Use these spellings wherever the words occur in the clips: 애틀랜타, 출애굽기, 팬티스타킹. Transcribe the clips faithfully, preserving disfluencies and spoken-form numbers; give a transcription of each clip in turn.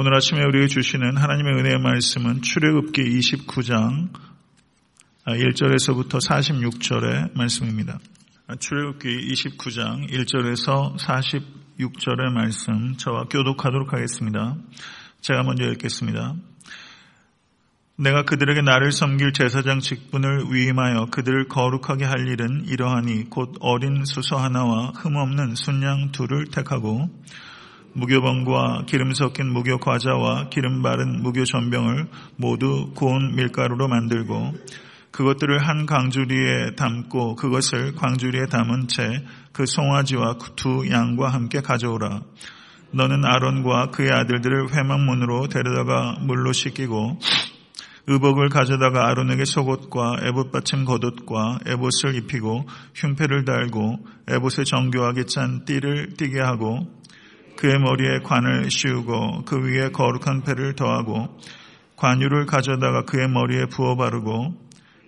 오늘 아침에 우리에게 주시는 하나님의 은혜의 말씀은 출애굽기 이십구 장 일 절에서부터 사십육 절의 말씀입니다. 출애굽기 이십구 장 일 절에서 사십육 절의 말씀 저와 교독하도록 하겠습니다. 제가 먼저 읽겠습니다. 내가 그들에게 나를 섬길 제사장 직분을 위임하여 그들을 거룩하게 할 일은 이러하니 곧 어린 수소 하나와 흠없는 순양 둘을 택하고 무교병과 기름 섞인 무교 과자와 기름 바른 무교 전병을 모두 고운 밀가루로 만들고 그것들을 한 광주리에 담고 그것을 광주리에 담은 채 그 송아지와 두 양과 함께 가져오라. 너는 아론과 그의 아들들을 회막문으로 데려다가 물로 씻기고 의복을 가져다가 아론에게 속옷과 에봇 받침 겉옷과 에봇을 입히고 흉패를 달고 에봇에 정교하게 짠 띠를 띠게 하고 그의 머리에 관을 씌우고 그 위에 거룩한 패를 더하고 관유를 가져다가 그의 머리에 부어 바르고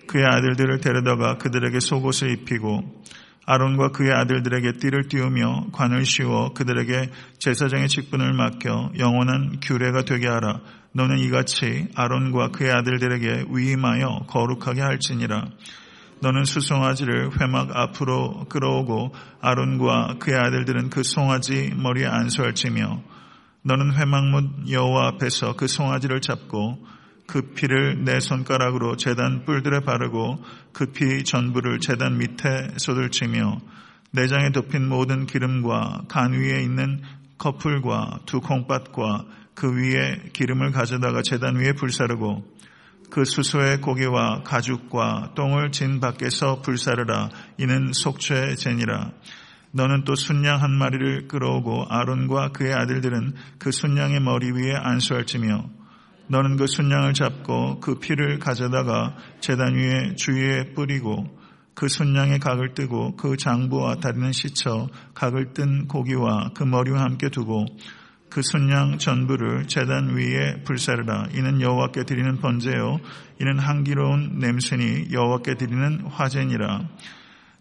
그의 아들들을 데려다가 그들에게 속옷을 입히고 아론과 그의 아들들에게 띠를 띄우며 관을 씌워 그들에게 제사장의 직분을 맡겨 영원한 규례가 되게 하라. 너는 이같이 아론과 그의 아들들에게 위임하여 거룩하게 할지니라. 너는 수송아지를 회막 앞으로 끌어오고 아론과 그의 아들들은 그 송아지 머리에 안수할지며 너는 회막문 여호와 앞에서 그 송아지를 잡고 그 피를 내 손가락으로 제단 뿔들에 바르고 그 피 전부를 제단 밑에 쏟을지며 내장에 덮인 모든 기름과 간 위에 있는 커플과 두 콩팥과 그 위에 기름을 가져다가 제단 위에 불사르고 그 수소의 고기와 가죽과 똥을 진 밖에서 불사르라. 이는 속죄의 제니라. 너는 또 순양 한 마리를 끌어오고 아론과 그의 아들들은 그 순양의 머리 위에 안수할지며 너는 그 순양을 잡고 그 피를 가져다가 제단 위에 주위에 뿌리고 그 순양의 각을 뜨고 그 장부와 다리는 씻어 각을 뜬 고기와 그 머리와 함께 두고 그 순양 전부를 제단 위에 불사르라. 이는 여호와께 드리는 번제요 이는 향기로운 냄새니 여호와께 드리는 화제니라.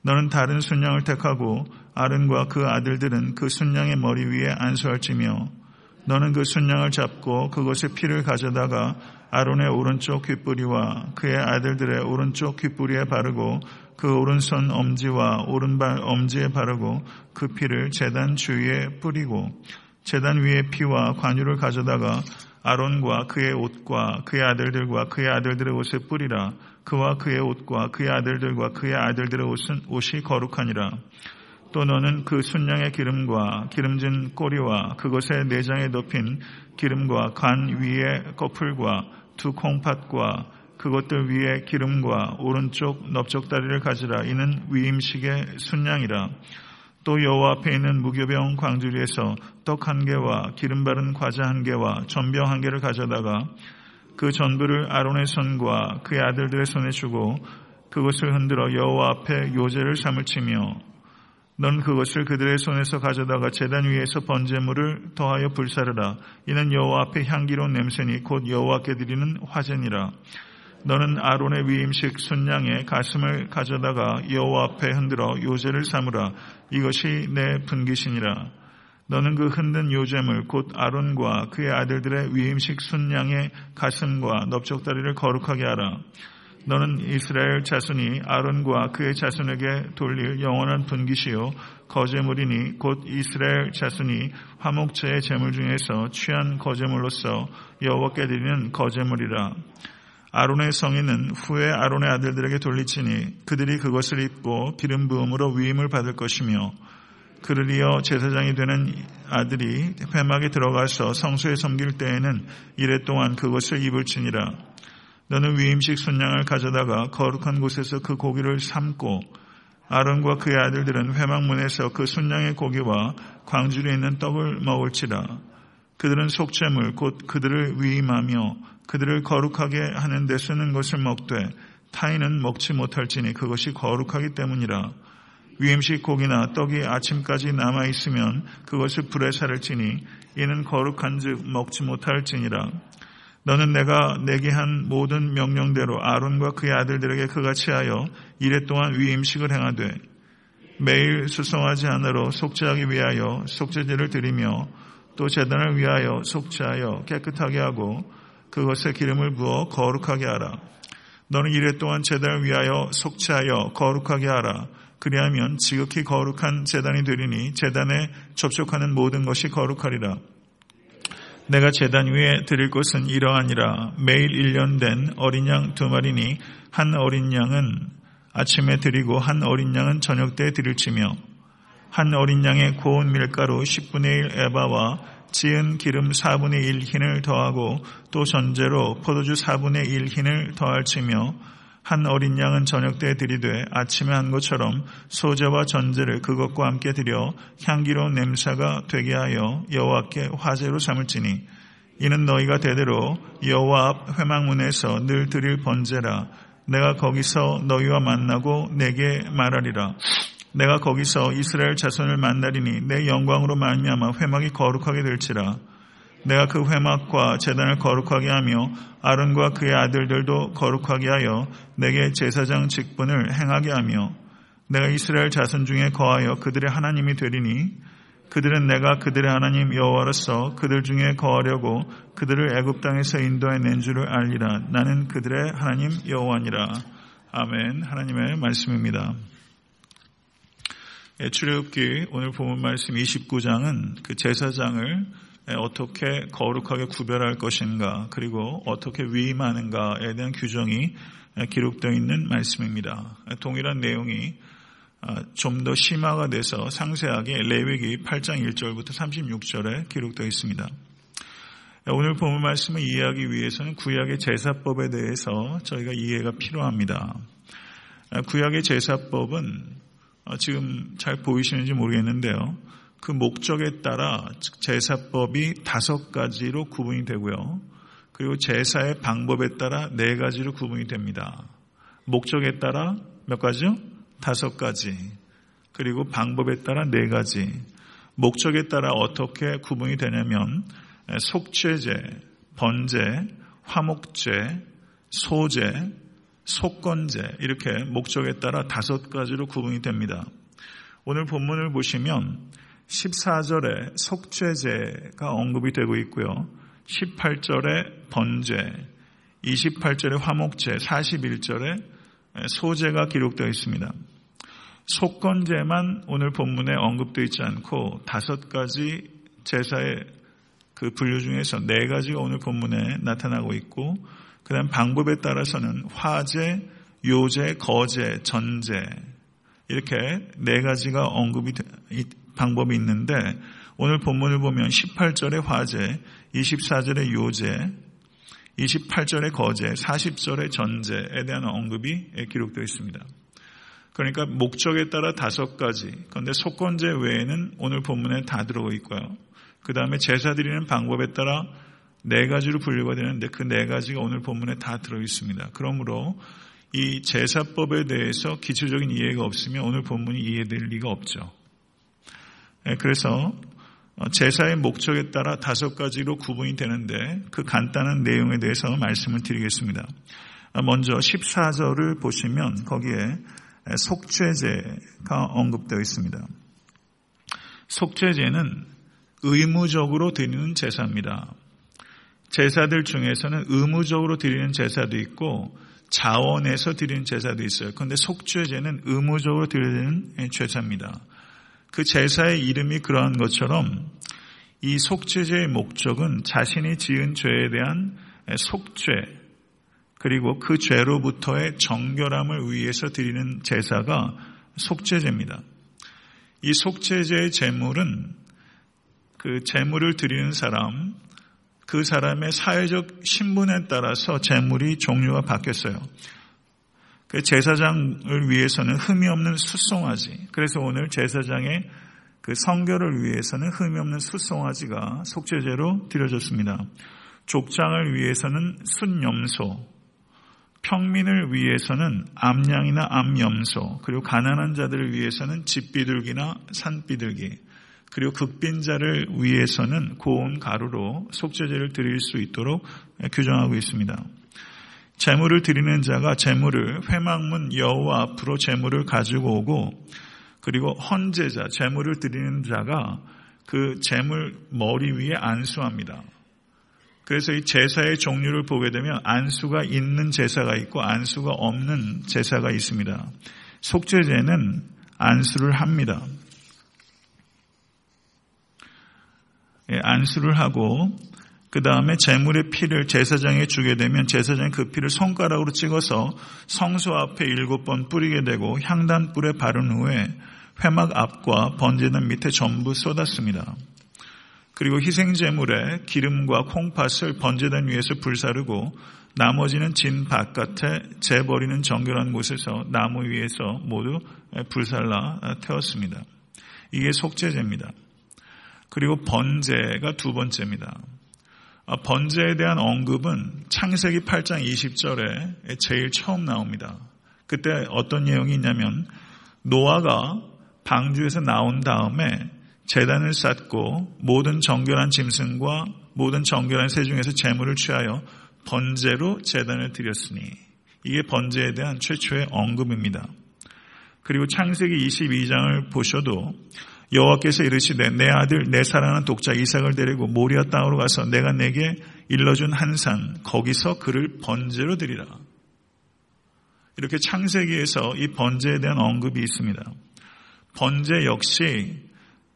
너는 다른 순양을 택하고 아론과 그 아들들은 그 순양의 머리 위에 안수할지며 너는 그 순양을 잡고 그것의 피를 가져다가 아론의 오른쪽 귓뿌리와 그의 아들들의 오른쪽 귓뿌리에 바르고 그 오른손 엄지와 오른발 엄지에 바르고 그 피를 제단 주위에 뿌리고 제단 위에 피와 관유를 가져다가 아론과 그의 옷과 그의 아들들과 그의 아들들의 옷에 뿌리라. 그와 그의 옷과 그의 아들들과 그의 아들들의 옷은 옷이 거룩하니라. 또 너는 그 순양의 기름과 기름진 꼬리와 그것의 내장에 덮인 기름과 간 위에 거풀과 두 콩팥과 그것들 위에 기름과 오른쪽 넓적다리를 가지라. 이는 위임식의 순양이라. 또 여호와 앞에 있는 무교병 광주리에서 떡 한 개와 기름 바른 과자 한 개와 전병 한 개를 가져다가 그 전부를 아론의 손과 그의 아들들의 손에 주고 그것을 흔들어 여호와 앞에 요제를 삼을 치며 넌 그것을 그들의 손에서 가져다가 제단 위에서 번제물을 더하여 불사르라. 이는 여호와 앞에 향기로운 냄새니 곧 여호와께 드리는 화제니라. 너는 아론의 위임식 순양의 가슴을 가져다가 여호와 앞에 흔들어 요제를 삼으라. 이것이 내 분깃이니라. 너는 그 흔든 요제물 곧 아론과 그의 아들들의 위임식 순양의 가슴과 넓적다리를 거룩하게 하라. 너는 이스라엘 자손이 아론과 그의 자손에게 돌릴 영원한 분깃이요 거제물이니 곧 이스라엘 자손이 화목제의 제물 중에서 취한 거제물로서 여호와께 드리는 거제물이라. 아론의 성인은 후에 아론의 아들들에게 돌리치니 그들이 그것을 입고 기름 부음으로 위임을 받을 것이며 그를 이어 제사장이 되는 아들이 회막에 들어가서 성소에 섬길 때에는 이레 동안 그것을 입을지니라. 너는 위임식 순양을 가져다가 거룩한 곳에서 그 고기를 삶고 아론과 그의 아들들은 회막문에서 그 순양의 고기와 광주리에 있는 떡을 먹을지라. 그들은 속죄물 곧 그들을 위임하며 그들을 거룩하게 하는 데 쓰는 것을 먹되 타인은 먹지 못할지니 그것이 거룩하기 때문이라. 위임식 고기나 떡이 아침까지 남아있으면 그것을 불에 사를지니 이는 거룩한 즉 먹지 못할지니라. 너는 내가 내게 한 모든 명령대로 아론과 그의 아들들에게 그같이 하여 이레 동안 위임식을 행하되 매일 수송아지 하나로 속죄하기 위하여 속죄제를 드리며 또 제단을 위하여 속죄하여 깨끗하게 하고 그것에 기름을 부어 거룩하게 하라. 너는 이레 동안 제단을 위하여 속죄하여 거룩하게 하라. 그리하면 지극히 거룩한 제단이 되리니 제단에 접촉하는 모든 것이 거룩하리라. 내가 제단 위에 드릴 것은 이러하니라. 매일 일 년 된 어린 양 두 마리니 한 어린 양은 아침에 드리고 한 어린 양은 저녁 때 드릴지며 한 어린 양의 고운 밀가루 십분의 일 에바와 지은 기름 사분의 일 흰을 더하고 또 전제로 포도주 사분의 일 흰을 더할지며 한 어린 양은 저녁 때 드리되 아침에 한 것처럼 소제와 전제를 그것과 함께 드려 향기로운 냄새가 되게 하여 여호와께 화제로 삼을지니 이는 너희가 대대로 여호와 앞 회막문에서 늘 드릴 번제라. 내가 거기서 너희와 만나고 내게 말하리라. 내가 거기서 이스라엘 자손을 만나리니 내 영광으로 말미암아 회막이 거룩하게 될지라. 내가 그 회막과 제단을 거룩하게 하며 아론과 그의 아들들도 거룩하게 하여 내게 제사장 직분을 행하게 하며 내가 이스라엘 자손 중에 거하여 그들의 하나님이 되리니 그들은 내가 그들의 하나님 여호와로서 그들 중에 거하려고 그들을 애굽 땅에서 인도해낸 줄을 알리라. 나는 그들의 하나님 여호와니라. 아멘. 하나님의 말씀입니다. 출애굽기 오늘 본문 말씀 이십구 장은 그 제사장을 어떻게 거룩하게 구별할 것인가 그리고 어떻게 위임하는가에 대한 규정이 기록되어 있는 말씀입니다. 동일한 내용이 좀 더 심화가 돼서 상세하게 레위기 팔 장 일 절부터 삼십육 절에 기록되어 있습니다. 오늘 본문 말씀을 이해하기 위해서는 구약의 제사법에 대해서 저희가 이해가 필요합니다. 구약의 제사법은 지금 잘 보이시는지 모르겠는데요. 그 목적에 따라 제사법이 다섯 가지로 구분이 되고요. 그리고 제사의 방법에 따라 네 가지로 구분이 됩니다. 목적에 따라 몇 가지요? 다섯 가지. 그리고 방법에 따라 네 가지. 목적에 따라 어떻게 구분이 되냐면 속죄제, 번제, 화목제, 소제, 속건제 이렇게 목적에 따라 다섯 가지로 구분이 됩니다. 오늘 본문을 보시면 십사 절에 속죄제가 언급이 되고 있고요. 십팔 절에 번제, 이십팔 절에 화목제, 사십일 절에 소제가 기록되어 있습니다. 속건제만 오늘 본문에 언급되어 있지 않고 다섯 가지 제사의 그 분류 중에서 네 가지가 오늘 본문에 나타나고 있고 그 다음 방법에 따라서는 화제, 요제, 거제, 전제 이렇게 네 가지가 언급이 방법이 있는데 오늘 본문을 보면 십팔 절의 화제, 이십사 절의 요제, 이십팔 절의 거제, 사십 절의 전제에 대한 언급이 기록되어 있습니다. 그러니까 목적에 따라 다섯 가지, 그런데 속건제 외에는 오늘 본문에 다 들어가 있고요. 그 다음에 제사 드리는 방법에 따라 네 가지로 분류가 되는데 그 네 가지가 오늘 본문에 다 들어있습니다. 그러므로 이 제사법에 대해서 기초적인 이해가 없으면 오늘 본문이 이해될 리가 없죠. 그래서 제사의 목적에 따라 다섯 가지로 구분이 되는데 그 간단한 내용에 대해서 말씀을 드리겠습니다. 먼저 십사 절을 보시면 거기에 속죄제가 언급되어 있습니다. 속죄제는 의무적으로 드리는 제사입니다. 제사들 중에서는 의무적으로 드리는 제사도 있고 자원해서 드리는 제사도 있어요. 그런데 속죄제는 의무적으로 드리는 제사입니다. 그 제사의 이름이 그러한 것처럼 이 속죄제의 목적은 자신이 지은 죄에 대한 속죄 그리고 그 죄로부터의 정결함을 위해서 드리는 제사가 속죄제입니다. 이 속죄제의 제물은 그 제물을 드리는 사람 그 사람의 사회적 신분에 따라서 제물이 종류가 바뀌었어요. 그 제사장을 위해서는 흠이 없는 숫송아지. 그래서 오늘 제사장의 그 성결을 위해서는 흠이 없는 숫송아지가 속죄제로 드려졌습니다. 족장을 위해서는 순염소, 평민을 위해서는 암양이나 암염소, 그리고 가난한 자들을 위해서는 집비둘기나 산비둘기, 그리고 극빈자를 위해서는 고운 가루로 속죄제를 드릴 수 있도록 규정하고 있습니다. 제물을 드리는 자가 제물을 회막문 여호와 앞으로 제물을 가지고 오고 그리고 헌제자, 제물을 드리는 자가 그 재물 머리 위에 안수합니다. 그래서 이 제사의 종류를 보게 되면 안수가 있는 제사가 있고 안수가 없는 제사가 있습니다. 속죄제는 안수를 합니다. 예, 안수를 하고 그 다음에 제물의 피를 제사장에 주게 되면 제사장이 그 피를 손가락으로 찍어서 성소 앞에 일곱 번 뿌리게 되고 향단불에 바른 후에 회막 앞과 번제단 밑에 전부 쏟았습니다. 그리고 희생제물에 기름과 콩팥을 번제단 위에서 불사르고 나머지는 진 바깥에 재버리는 정결한 곳에서 나무 위에서 모두 불살라 태웠습니다. 이게 속죄제입니다. 그리고 번제가 두 번째입니다. 번제에 대한 언급은 창세기 팔 장 이십 절에 제일 처음 나옵니다. 그때 어떤 내용이 있냐면 노아가 방주에서 나온 다음에 제단을 쌓고 모든 정결한 짐승과 모든 정결한 새 중에서 제물을 취하여 번제로 제단을 드렸으니, 이게 번제에 대한 최초의 언급입니다. 그리고 창세기 이십이 장을 보셔도 여호와께서 이르시되 내 아들 내 사랑하는 독자 이삭을 데리고 모리아 땅으로 가서 내가 내게 일러준 한 산 거기서 그를 번제로 드리라. 이렇게 창세기에서 이 번제에 대한 언급이 있습니다. 번제 역시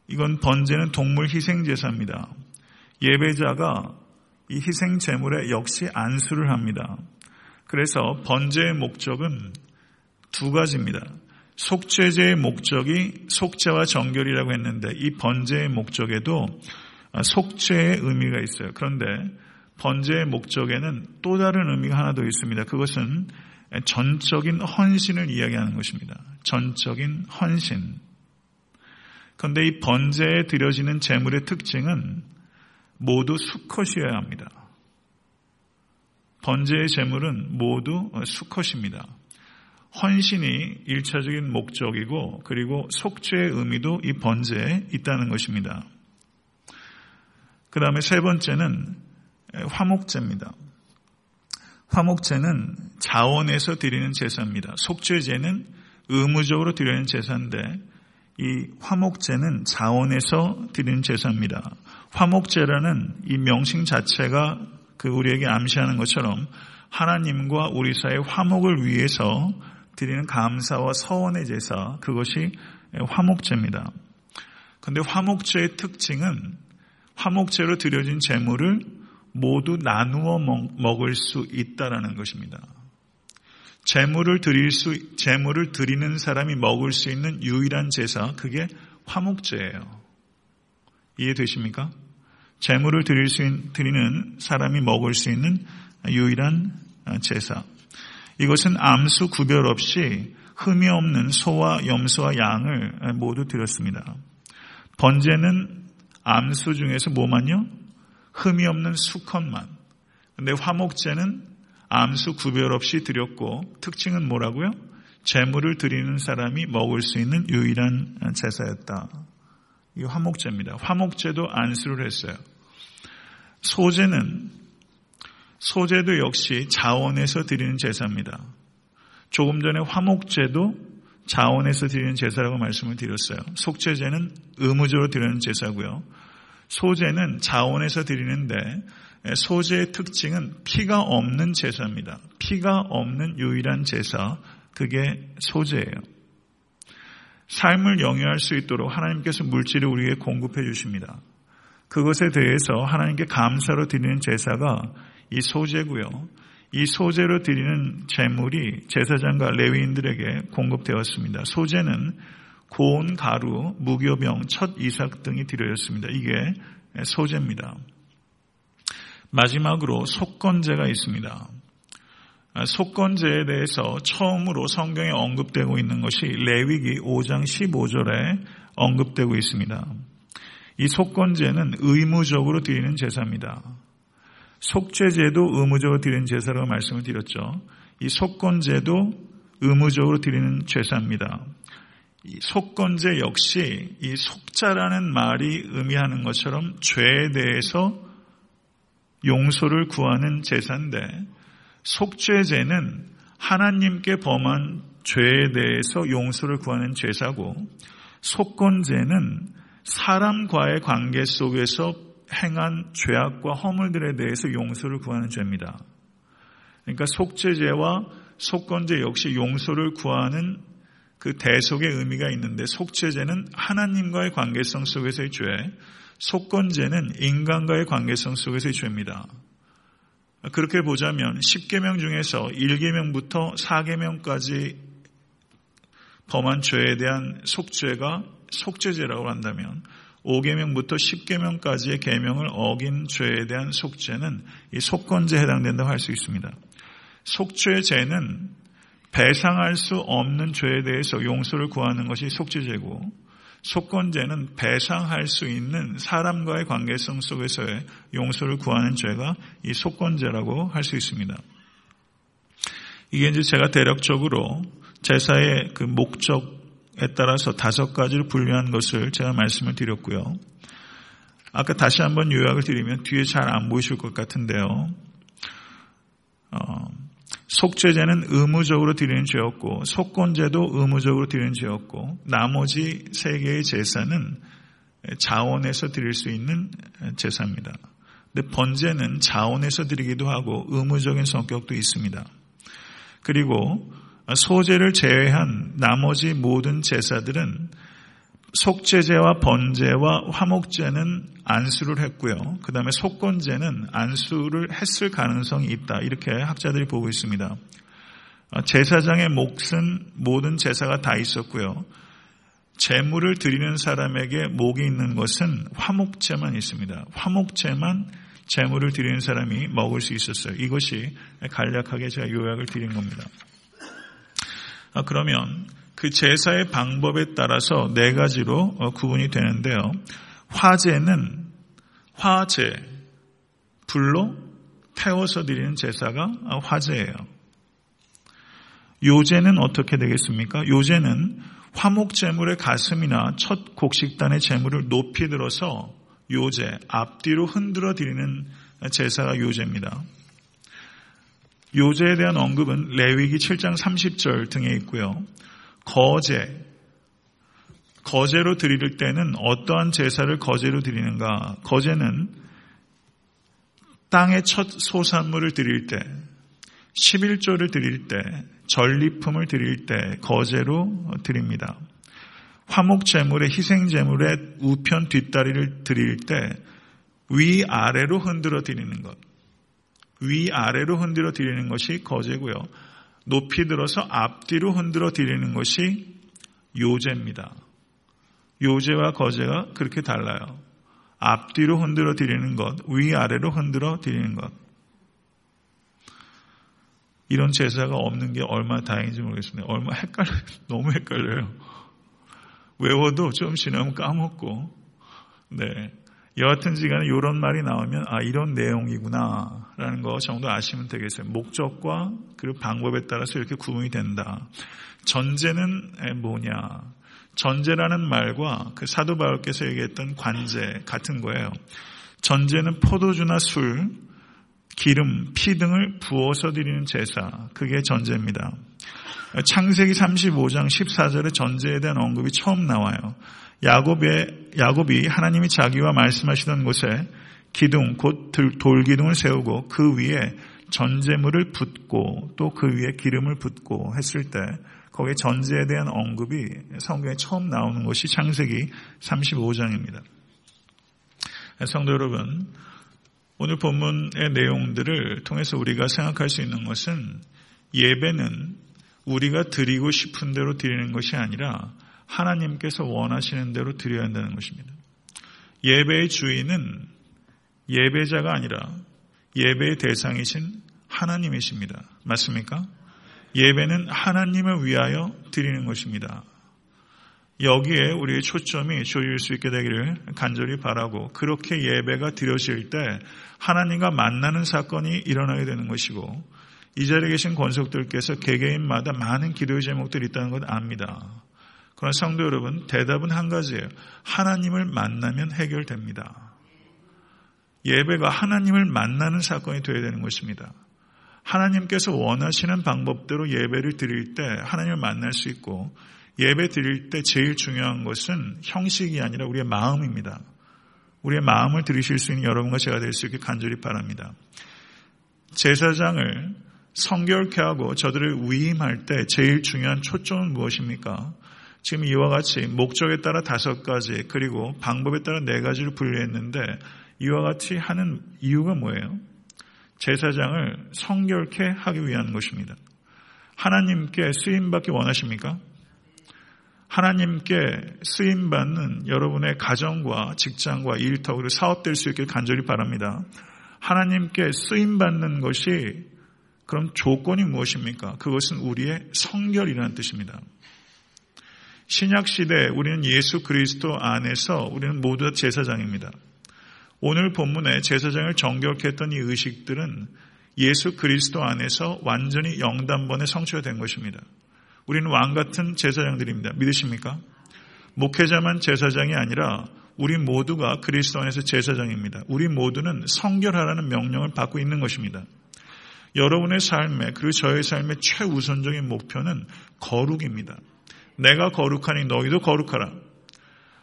이건 번제는 동물 희생제사입니다. 예배자가 이 희생제물에 역시 안수를 합니다. 그래서 번제의 목적은 두 가지입니다. 속죄제의 목적이 속죄와 정결이라고 했는데 이 번제의 목적에도 속죄의 의미가 있어요. 그런데 번제의 목적에는 또 다른 의미가 하나 더 있습니다. 그것은 전적인 헌신을 이야기하는 것입니다. 전적인 헌신. 그런데 이 번제에 드려지는 제물의 특징은 모두 수컷이어야 합니다. 번제의 제물은 모두 수컷입니다. 헌신이 일차적인 목적이고 그리고 속죄의 의미도 이 번제에 있다는 것입니다. 그 다음에 세 번째는 화목제입니다. 화목제는 자원해서 드리는 제사입니다. 속죄제는 의무적으로 드리는 제사인데 이 화목제는 자원해서 드리는 제사입니다. 화목제라는 이 명칭 자체가 그 우리에게 암시하는 것처럼 하나님과 우리 사이의 화목을 위해서 드리는 감사와 서원의 제사, 그것이 화목제입니다. 그런데 화목제의 특징은 화목제로 드려진 제물을 모두 나누어 먹을 수 있다라는 것입니다. 제물을 드릴 수 제물을 드리는 사람이 먹을 수 있는 유일한 제사, 그게 화목제예요. 이해되십니까? 제물을 드릴 수 있는, 드리는 사람이 먹을 수 있는 유일한 제사. 이것은 암수 구별 없이 흠이 없는 소와 염소와 양을 모두 드렸습니다. 번제는 암수 중에서 뭐만요? 흠이 없는 수컷만. 근데 화목제는 암수 구별 없이 드렸고 특징은 뭐라고요? 제물을 드리는 사람이 먹을 수 있는 유일한 제사였다. 이 화목제입니다. 화목제도 안수를 했어요. 소제는 소제도 역시 자원해서 드리는 제사입니다. 조금 전에 화목제도 자원해서 드리는 제사라고 말씀을 드렸어요. 속죄제는 의무적으로 드리는 제사고요. 소제는 자원해서 드리는데 소제의 특징은 피가 없는 제사입니다. 피가 없는 유일한 제사, 그게 소제예요. 삶을 영위할 수 있도록 하나님께서 물질을 우리에게 공급해 주십니다. 그것에 대해서 하나님께 감사로 드리는 제사가 이 소제고요. 이 소제로 드리는 제물이 제사장과 레위인들에게 공급되었습니다. 소제는 고운 가루, 무교병, 첫 이삭 등이 드려졌습니다. 이게 소제입니다. 마지막으로 속건제가 있습니다. 속건제에 대해서 처음으로 성경에 언급되고 있는 것이 레위기 오 장 십오 절에 언급되고 있습니다. 이 속건제는 의무적으로 드리는 제사입니다. 속죄제도 의무적으로 드리는 제사라고 말씀을 드렸죠. 이 속건제도 의무적으로 드리는 제사입니다. 이 속건제 역시 이 속자라는 말이 의미하는 것처럼 죄에 대해서 용서를 구하는 제사인데 속죄제는 하나님께 범한 죄에 대해서 용서를 구하는 제사고 속건제는 사람과의 관계 속에서 행한 죄악과 허물들에 대해서 용서를 구하는 죄입니다. 그러니까 속죄죄와 속건죄 역시 용서를 구하는 그 대속의 의미가 있는데, 속죄죄는 하나님과의 관계성 속에서의 죄, 속건죄는 인간과의 관계성 속에서의 죄입니다. 그렇게 보자면 십 계명 중에서 일 계명부터 사 계명까지 범한 죄에 대한 속죄가 속죄죄라고 한다면, 오 계명부터 십 계명까지의 계명을 어긴 죄에 대한 속죄는 이 속건죄에 해당된다고 할 수 있습니다. 속죄죄는 배상할 수 없는 죄에 대해서 용서를 구하는 것이 속죄죄고, 속건죄는 배상할 수 있는 사람과의 관계성 속에서의 용서를 구하는 죄가 이 속건죄라고 할 수 있습니다. 이게 이제 제가 대략적으로 제사의 그 목적에 따라서 다섯 가지로 분류한 것을 제가 말씀을 드렸고요. 아까 다시 한번 요약을 드리면 뒤에 잘 안 보이실 것 같은데요. 어, 속죄죄는 의무적으로 드리는 죄였고, 속건죄도 의무적으로 드리는 죄였고, 나머지 세 개의 제사는 자원해서 드릴 수 있는 제사입니다. 근데 번제는 자원해서 드리기도 하고 의무적인 성격도 있습니다. 그리고 소제를 제외한 나머지 모든 제사들은 속죄제와 번제와 화목제는 안수를 했고요. 그 다음에 속건제는 안수를 했을 가능성이 있다, 이렇게 학자들이 보고 있습니다. 제사장의 몫은 모든 제사가 다 있었고요. 제물을 드리는 사람에게 목이 있는 것은 화목제만 있습니다. 화목제만 제물을 드리는 사람이 먹을 수 있었어요. 이것이 간략하게 제가 요약을 드린 겁니다. 그러면 그 제사의 방법에 따라서 네 가지로 구분이 되는데요. 화제는 화제, 불로 태워서 드리는 제사가 화제예요. 요제는 어떻게 되겠습니까? 요제는 화목제물의 가슴이나 첫 곡식단의 제물을 높이 들어서 요제, 앞뒤로 흔들어 드리는 제사가 요제입니다. 요제에 대한 언급은 레위기 칠 장 삼십 절 등에 있고요. 거제, 거제로 드릴 때는 어떠한 제사를 거제로 드리는가? 거제는 땅의 첫 소산물을 드릴 때, 십일조를 드릴 때, 전리품을 드릴 때 거제로 드립니다. 화목제물의 희생제물의 우편 뒷다리를 드릴 때 위아래로 흔들어 드리는 것, 위아래로 흔들어 드리는 것이 거제고요. 높이 들어서 앞뒤로 흔들어 드리는 것이 요제입니다. 요제와 거제가 그렇게 달라요. 앞뒤로 흔들어 드리는 것, 위아래로 흔들어 드리는 것. 이런 제사가 없는 게 얼마나 다행인지 모르겠습니다. 얼마나 헷갈려, 너무 헷갈려요. 외워도 좀 지나면 까먹고. 네. 여하튼 지간에 이런 말이 나오면 아, 이런 내용이구나라는 거 정도 아시면 되겠어요. 목적과 그리고 방법에 따라서 이렇게 구분이 된다. 전제는 뭐냐? 전제라는 말과 그 사도 바울께서 얘기했던 관제 같은 거예요. 전제는 포도주나 술, 기름, 피 등을 부어서 드리는 제사, 그게 전제입니다. 창세기 삼십오 장 십사 절에 전제에 대한 언급이 처음 나와요. 야곱의, 야곱이 하나님이 자기와 말씀하시던 곳에 기둥, 곧 돌기둥을 세우고 그 위에 전제물을 붓고 또 그 위에 기름을 붓고 했을 때 거기에 전제에 대한 언급이 성경에 처음 나오는 것이 창세기 삼십오 장입니다. 성도 여러분, 오늘 본문의 내용들을 통해서 우리가 생각할 수 있는 것은 예배는 우리가 드리고 싶은 대로 드리는 것이 아니라 하나님께서 원하시는 대로 드려야 한다는 것입니다. 예배의 주인은 예배자가 아니라 예배의 대상이신 하나님이십니다. 맞습니까? 예배는 하나님을 위하여 드리는 것입니다. 여기에 우리의 초점이 조일 수 있게 되기를 간절히 바라고, 그렇게 예배가 드려질 때 하나님과 만나는 사건이 일어나게 되는 것이고, 이 자리에 계신 권속들께서 개개인마다 많은 기도의 제목들이 있다는 것 압니다. 그러나 성도 여러분, 대답은 한 가지예요. 하나님을 만나면 해결됩니다. 예배가 하나님을 만나는 사건이 되어야 되는 것입니다. 하나님께서 원하시는 방법대로 예배를 드릴 때 하나님을 만날 수 있고, 예배 드릴 때 제일 중요한 것은 형식이 아니라 우리의 마음입니다. 우리의 마음을 드리실 수 있는 여러분과 제가 될 수 있게 간절히 바랍니다. 제사장을 성결케 하고 저들을 위임할 때 제일 중요한 초점은 무엇입니까? 지금 이와 같이 목적에 따라 다섯 가지 그리고 방법에 따라 네 가지를 분류했는데 이와 같이 하는 이유가 뭐예요? 제사장을 성결케 하기 위한 것입니다. 하나님께 쓰임받기 원하십니까? 하나님께 쓰임받는 여러분의 가정과 직장과 일터 그리고 사업될 수 있길 간절히 바랍니다. 하나님께 쓰임받는 것이 그럼 조건이 무엇입니까? 그것은 우리의 성결이라는 뜻입니다. 신약시대 우리는 예수 그리스도 안에서 우리는 모두 제사장입니다. 오늘 본문에 제사장을 정결케 했던 이 의식들은 예수 그리스도 안에서 완전히 영단번에 성취된 것입니다. 우리는 왕같은 제사장들입니다. 믿으십니까? 목회자만 제사장이 아니라 우리 모두가 그리스도 안에서 제사장입니다. 우리 모두는 성결하라는 명령을 받고 있는 것입니다. 여러분의 삶에 그리고 저의 삶의 최우선적인 목표는 거룩입니다. 내가 거룩하니 너희도 거룩하라.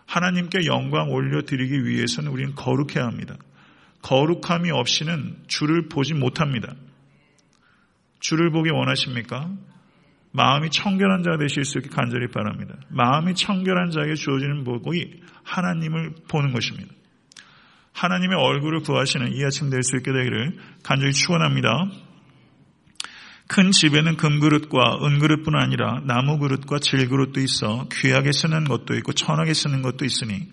하나님께 영광 올려드리기 위해서는 우리는 거룩해야 합니다. 거룩함이 없이는 주를 보지 못합니다. 주를 보기 원하십니까? 마음이 청결한 자가 되실 수 있게 간절히 바랍니다. 마음이 청결한 자에게 주어지는 복이 하나님을 보는 것입니다. 하나님의 얼굴을 구하시는 이 아침 될 수 있게 되기를 간절히 축원합니다. 큰 집에는 금그릇과 은그릇뿐 아니라 나무그릇과 질그릇도 있어 귀하게 쓰는 것도 있고 천하게 쓰는 것도 있으니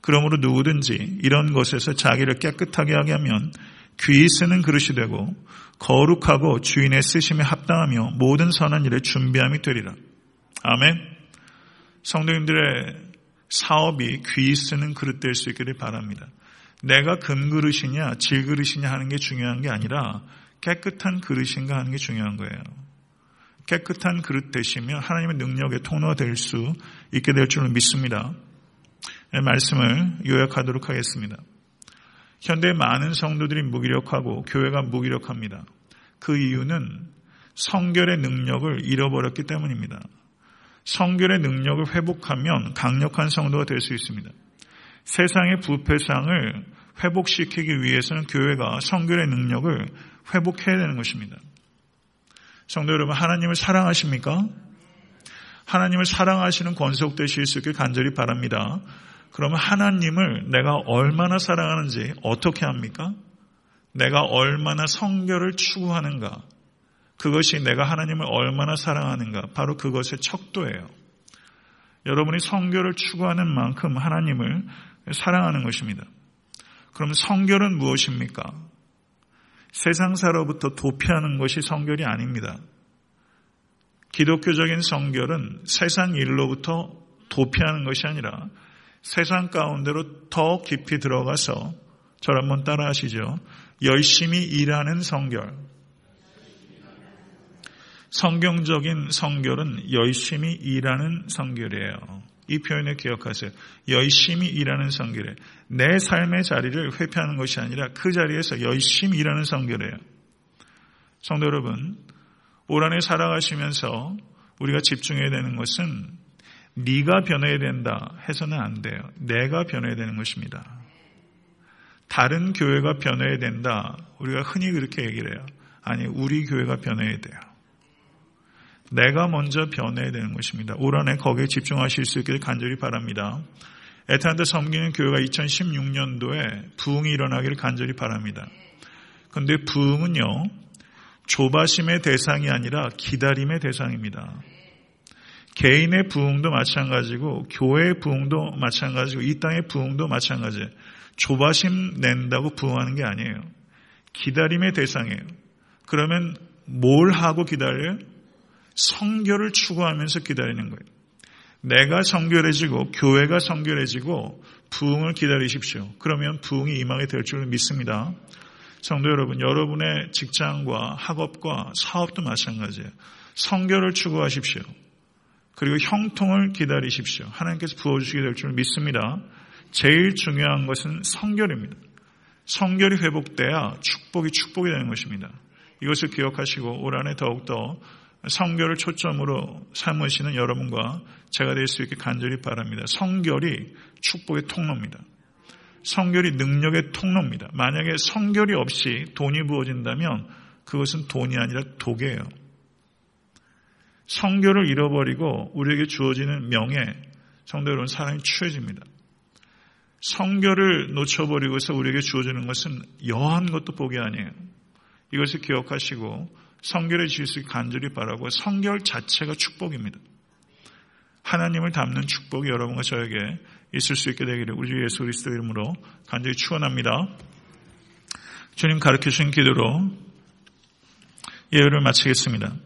그러므로 누구든지 이런 것에서 자기를 깨끗하게 하게 하면 귀히 쓰는 그릇이 되고 거룩하고 주인의 쓰심에 합당하며 모든 선한 일에 준비함이 되리라. 아멘. 성도님들의 사업이 귀히 쓰는 그릇 될 수 있기를 바랍니다. 내가 금그릇이냐 질그릇이냐 하는 게 중요한 게 아니라 깨끗한 그릇인가 하는 게 중요한 거예요. 깨끗한 그릇 되시면 하나님의 능력의 통로가 될 수 있게 될 줄을 믿습니다. 말씀을 요약하도록 하겠습니다. 현대 많은 성도들이 무기력하고 교회가 무기력합니다. 그 이유는 성결의 능력을 잃어버렸기 때문입니다. 성결의 능력을 회복하면 강력한 성도가 될 수 있습니다. 세상의 부패상을 회복시키기 위해서는 교회가 성결의 능력을 회복해야 되는 것입니다. 성도 여러분, 하나님을 사랑하십니까? 하나님을 사랑하시는 권속되실 수 있길 간절히 바랍니다. 그러면 하나님을 내가 얼마나 사랑하는지 어떻게 합니까? 내가 얼마나 성결을 추구하는가? 그것이 내가 하나님을 얼마나 사랑하는가? 바로 그것의 척도예요. 여러분이 성결을 추구하는 만큼 하나님을 사랑하는 것입니다. 그럼 성결은 무엇입니까? 세상사로부터 도피하는 것이 성결이 아닙니다. 기독교적인 성결은 세상 일로부터 도피하는 것이 아니라 세상 가운데로 더 깊이 들어가서 저 한번 따라하시죠. 열심히 일하는 성결. 성경적인 성결은 열심히 일하는 성결이에요. 이 표현을 기억하세요. 열심히 일하는 성결에 내 삶의 자리를 회피하는 것이 아니라 그 자리에서 열심히 일하는 성결이에요. 성도 여러분, 올 한 해 살아가시면서 우리가 집중해야 되는 것은 네가 변해야 된다 해서는 안 돼요. 내가 변해야 되는 것입니다. 다른 교회가 변해야 된다. 우리가 흔히 그렇게 얘기를 해요. 아니, 우리 교회가 변해야 돼요. 내가 먼저 변해야 되는 것입니다. 올 한 해 거기에 집중하실 수 있기를 간절히 바랍니다. 애틀랜타 섬기는 교회가 이천십육 년도에 부흥이 일어나기를 간절히 바랍니다. 그런데 부흥은요, 조바심의 대상이 아니라 기다림의 대상입니다. 개인의 부흥도 마찬가지고 교회의 부흥도 마찬가지고 이 땅의 부흥도 마찬가지예요. 조바심 낸다고 부흥하는 게 아니에요. 기다림의 대상이에요. 그러면 뭘 하고 기다려요? 성결을 추구하면서 기다리는 거예요. 내가 성결해지고 교회가 성결해지고 부흥을 기다리십시오. 그러면 부흥이 임하게 될 줄 믿습니다. 성도 여러분, 여러분의 직장과 학업과 사업도 마찬가지예요. 성결을 추구하십시오. 그리고 형통을 기다리십시오. 하나님께서 부어주시게 될 줄 믿습니다. 제일 중요한 것은 성결입니다. 성결이 회복돼야 축복이 축복이 되는 것입니다. 이것을 기억하시고 올 한 해 더욱더 성결을 초점으로 삼으시는 여러분과 제가 될 수 있게 간절히 바랍니다. 성결이 축복의 통로입니다. 성결이 능력의 통로입니다. 만약에 성결이 없이 돈이 부어진다면 그것은 돈이 아니라 독이에요. 성결을 잃어버리고 우리에게 주어지는 명예, 성도 여러분, 사람이 추해집니다. 성결을 놓쳐버리고서 우리에게 주어지는 것은 여한 것도 복이 아니에요. 이것을 기억하시고 성결해지실 수 간절히 바라고, 성결 자체가 축복입니다. 하나님을 닮는 축복이 여러분과 저에게 있을 수 있게 되기를 우리 주 예수 그리스도 이름으로 간절히 축원합니다. 주님 가르쳐 주신 기도로 예배를 마치겠습니다.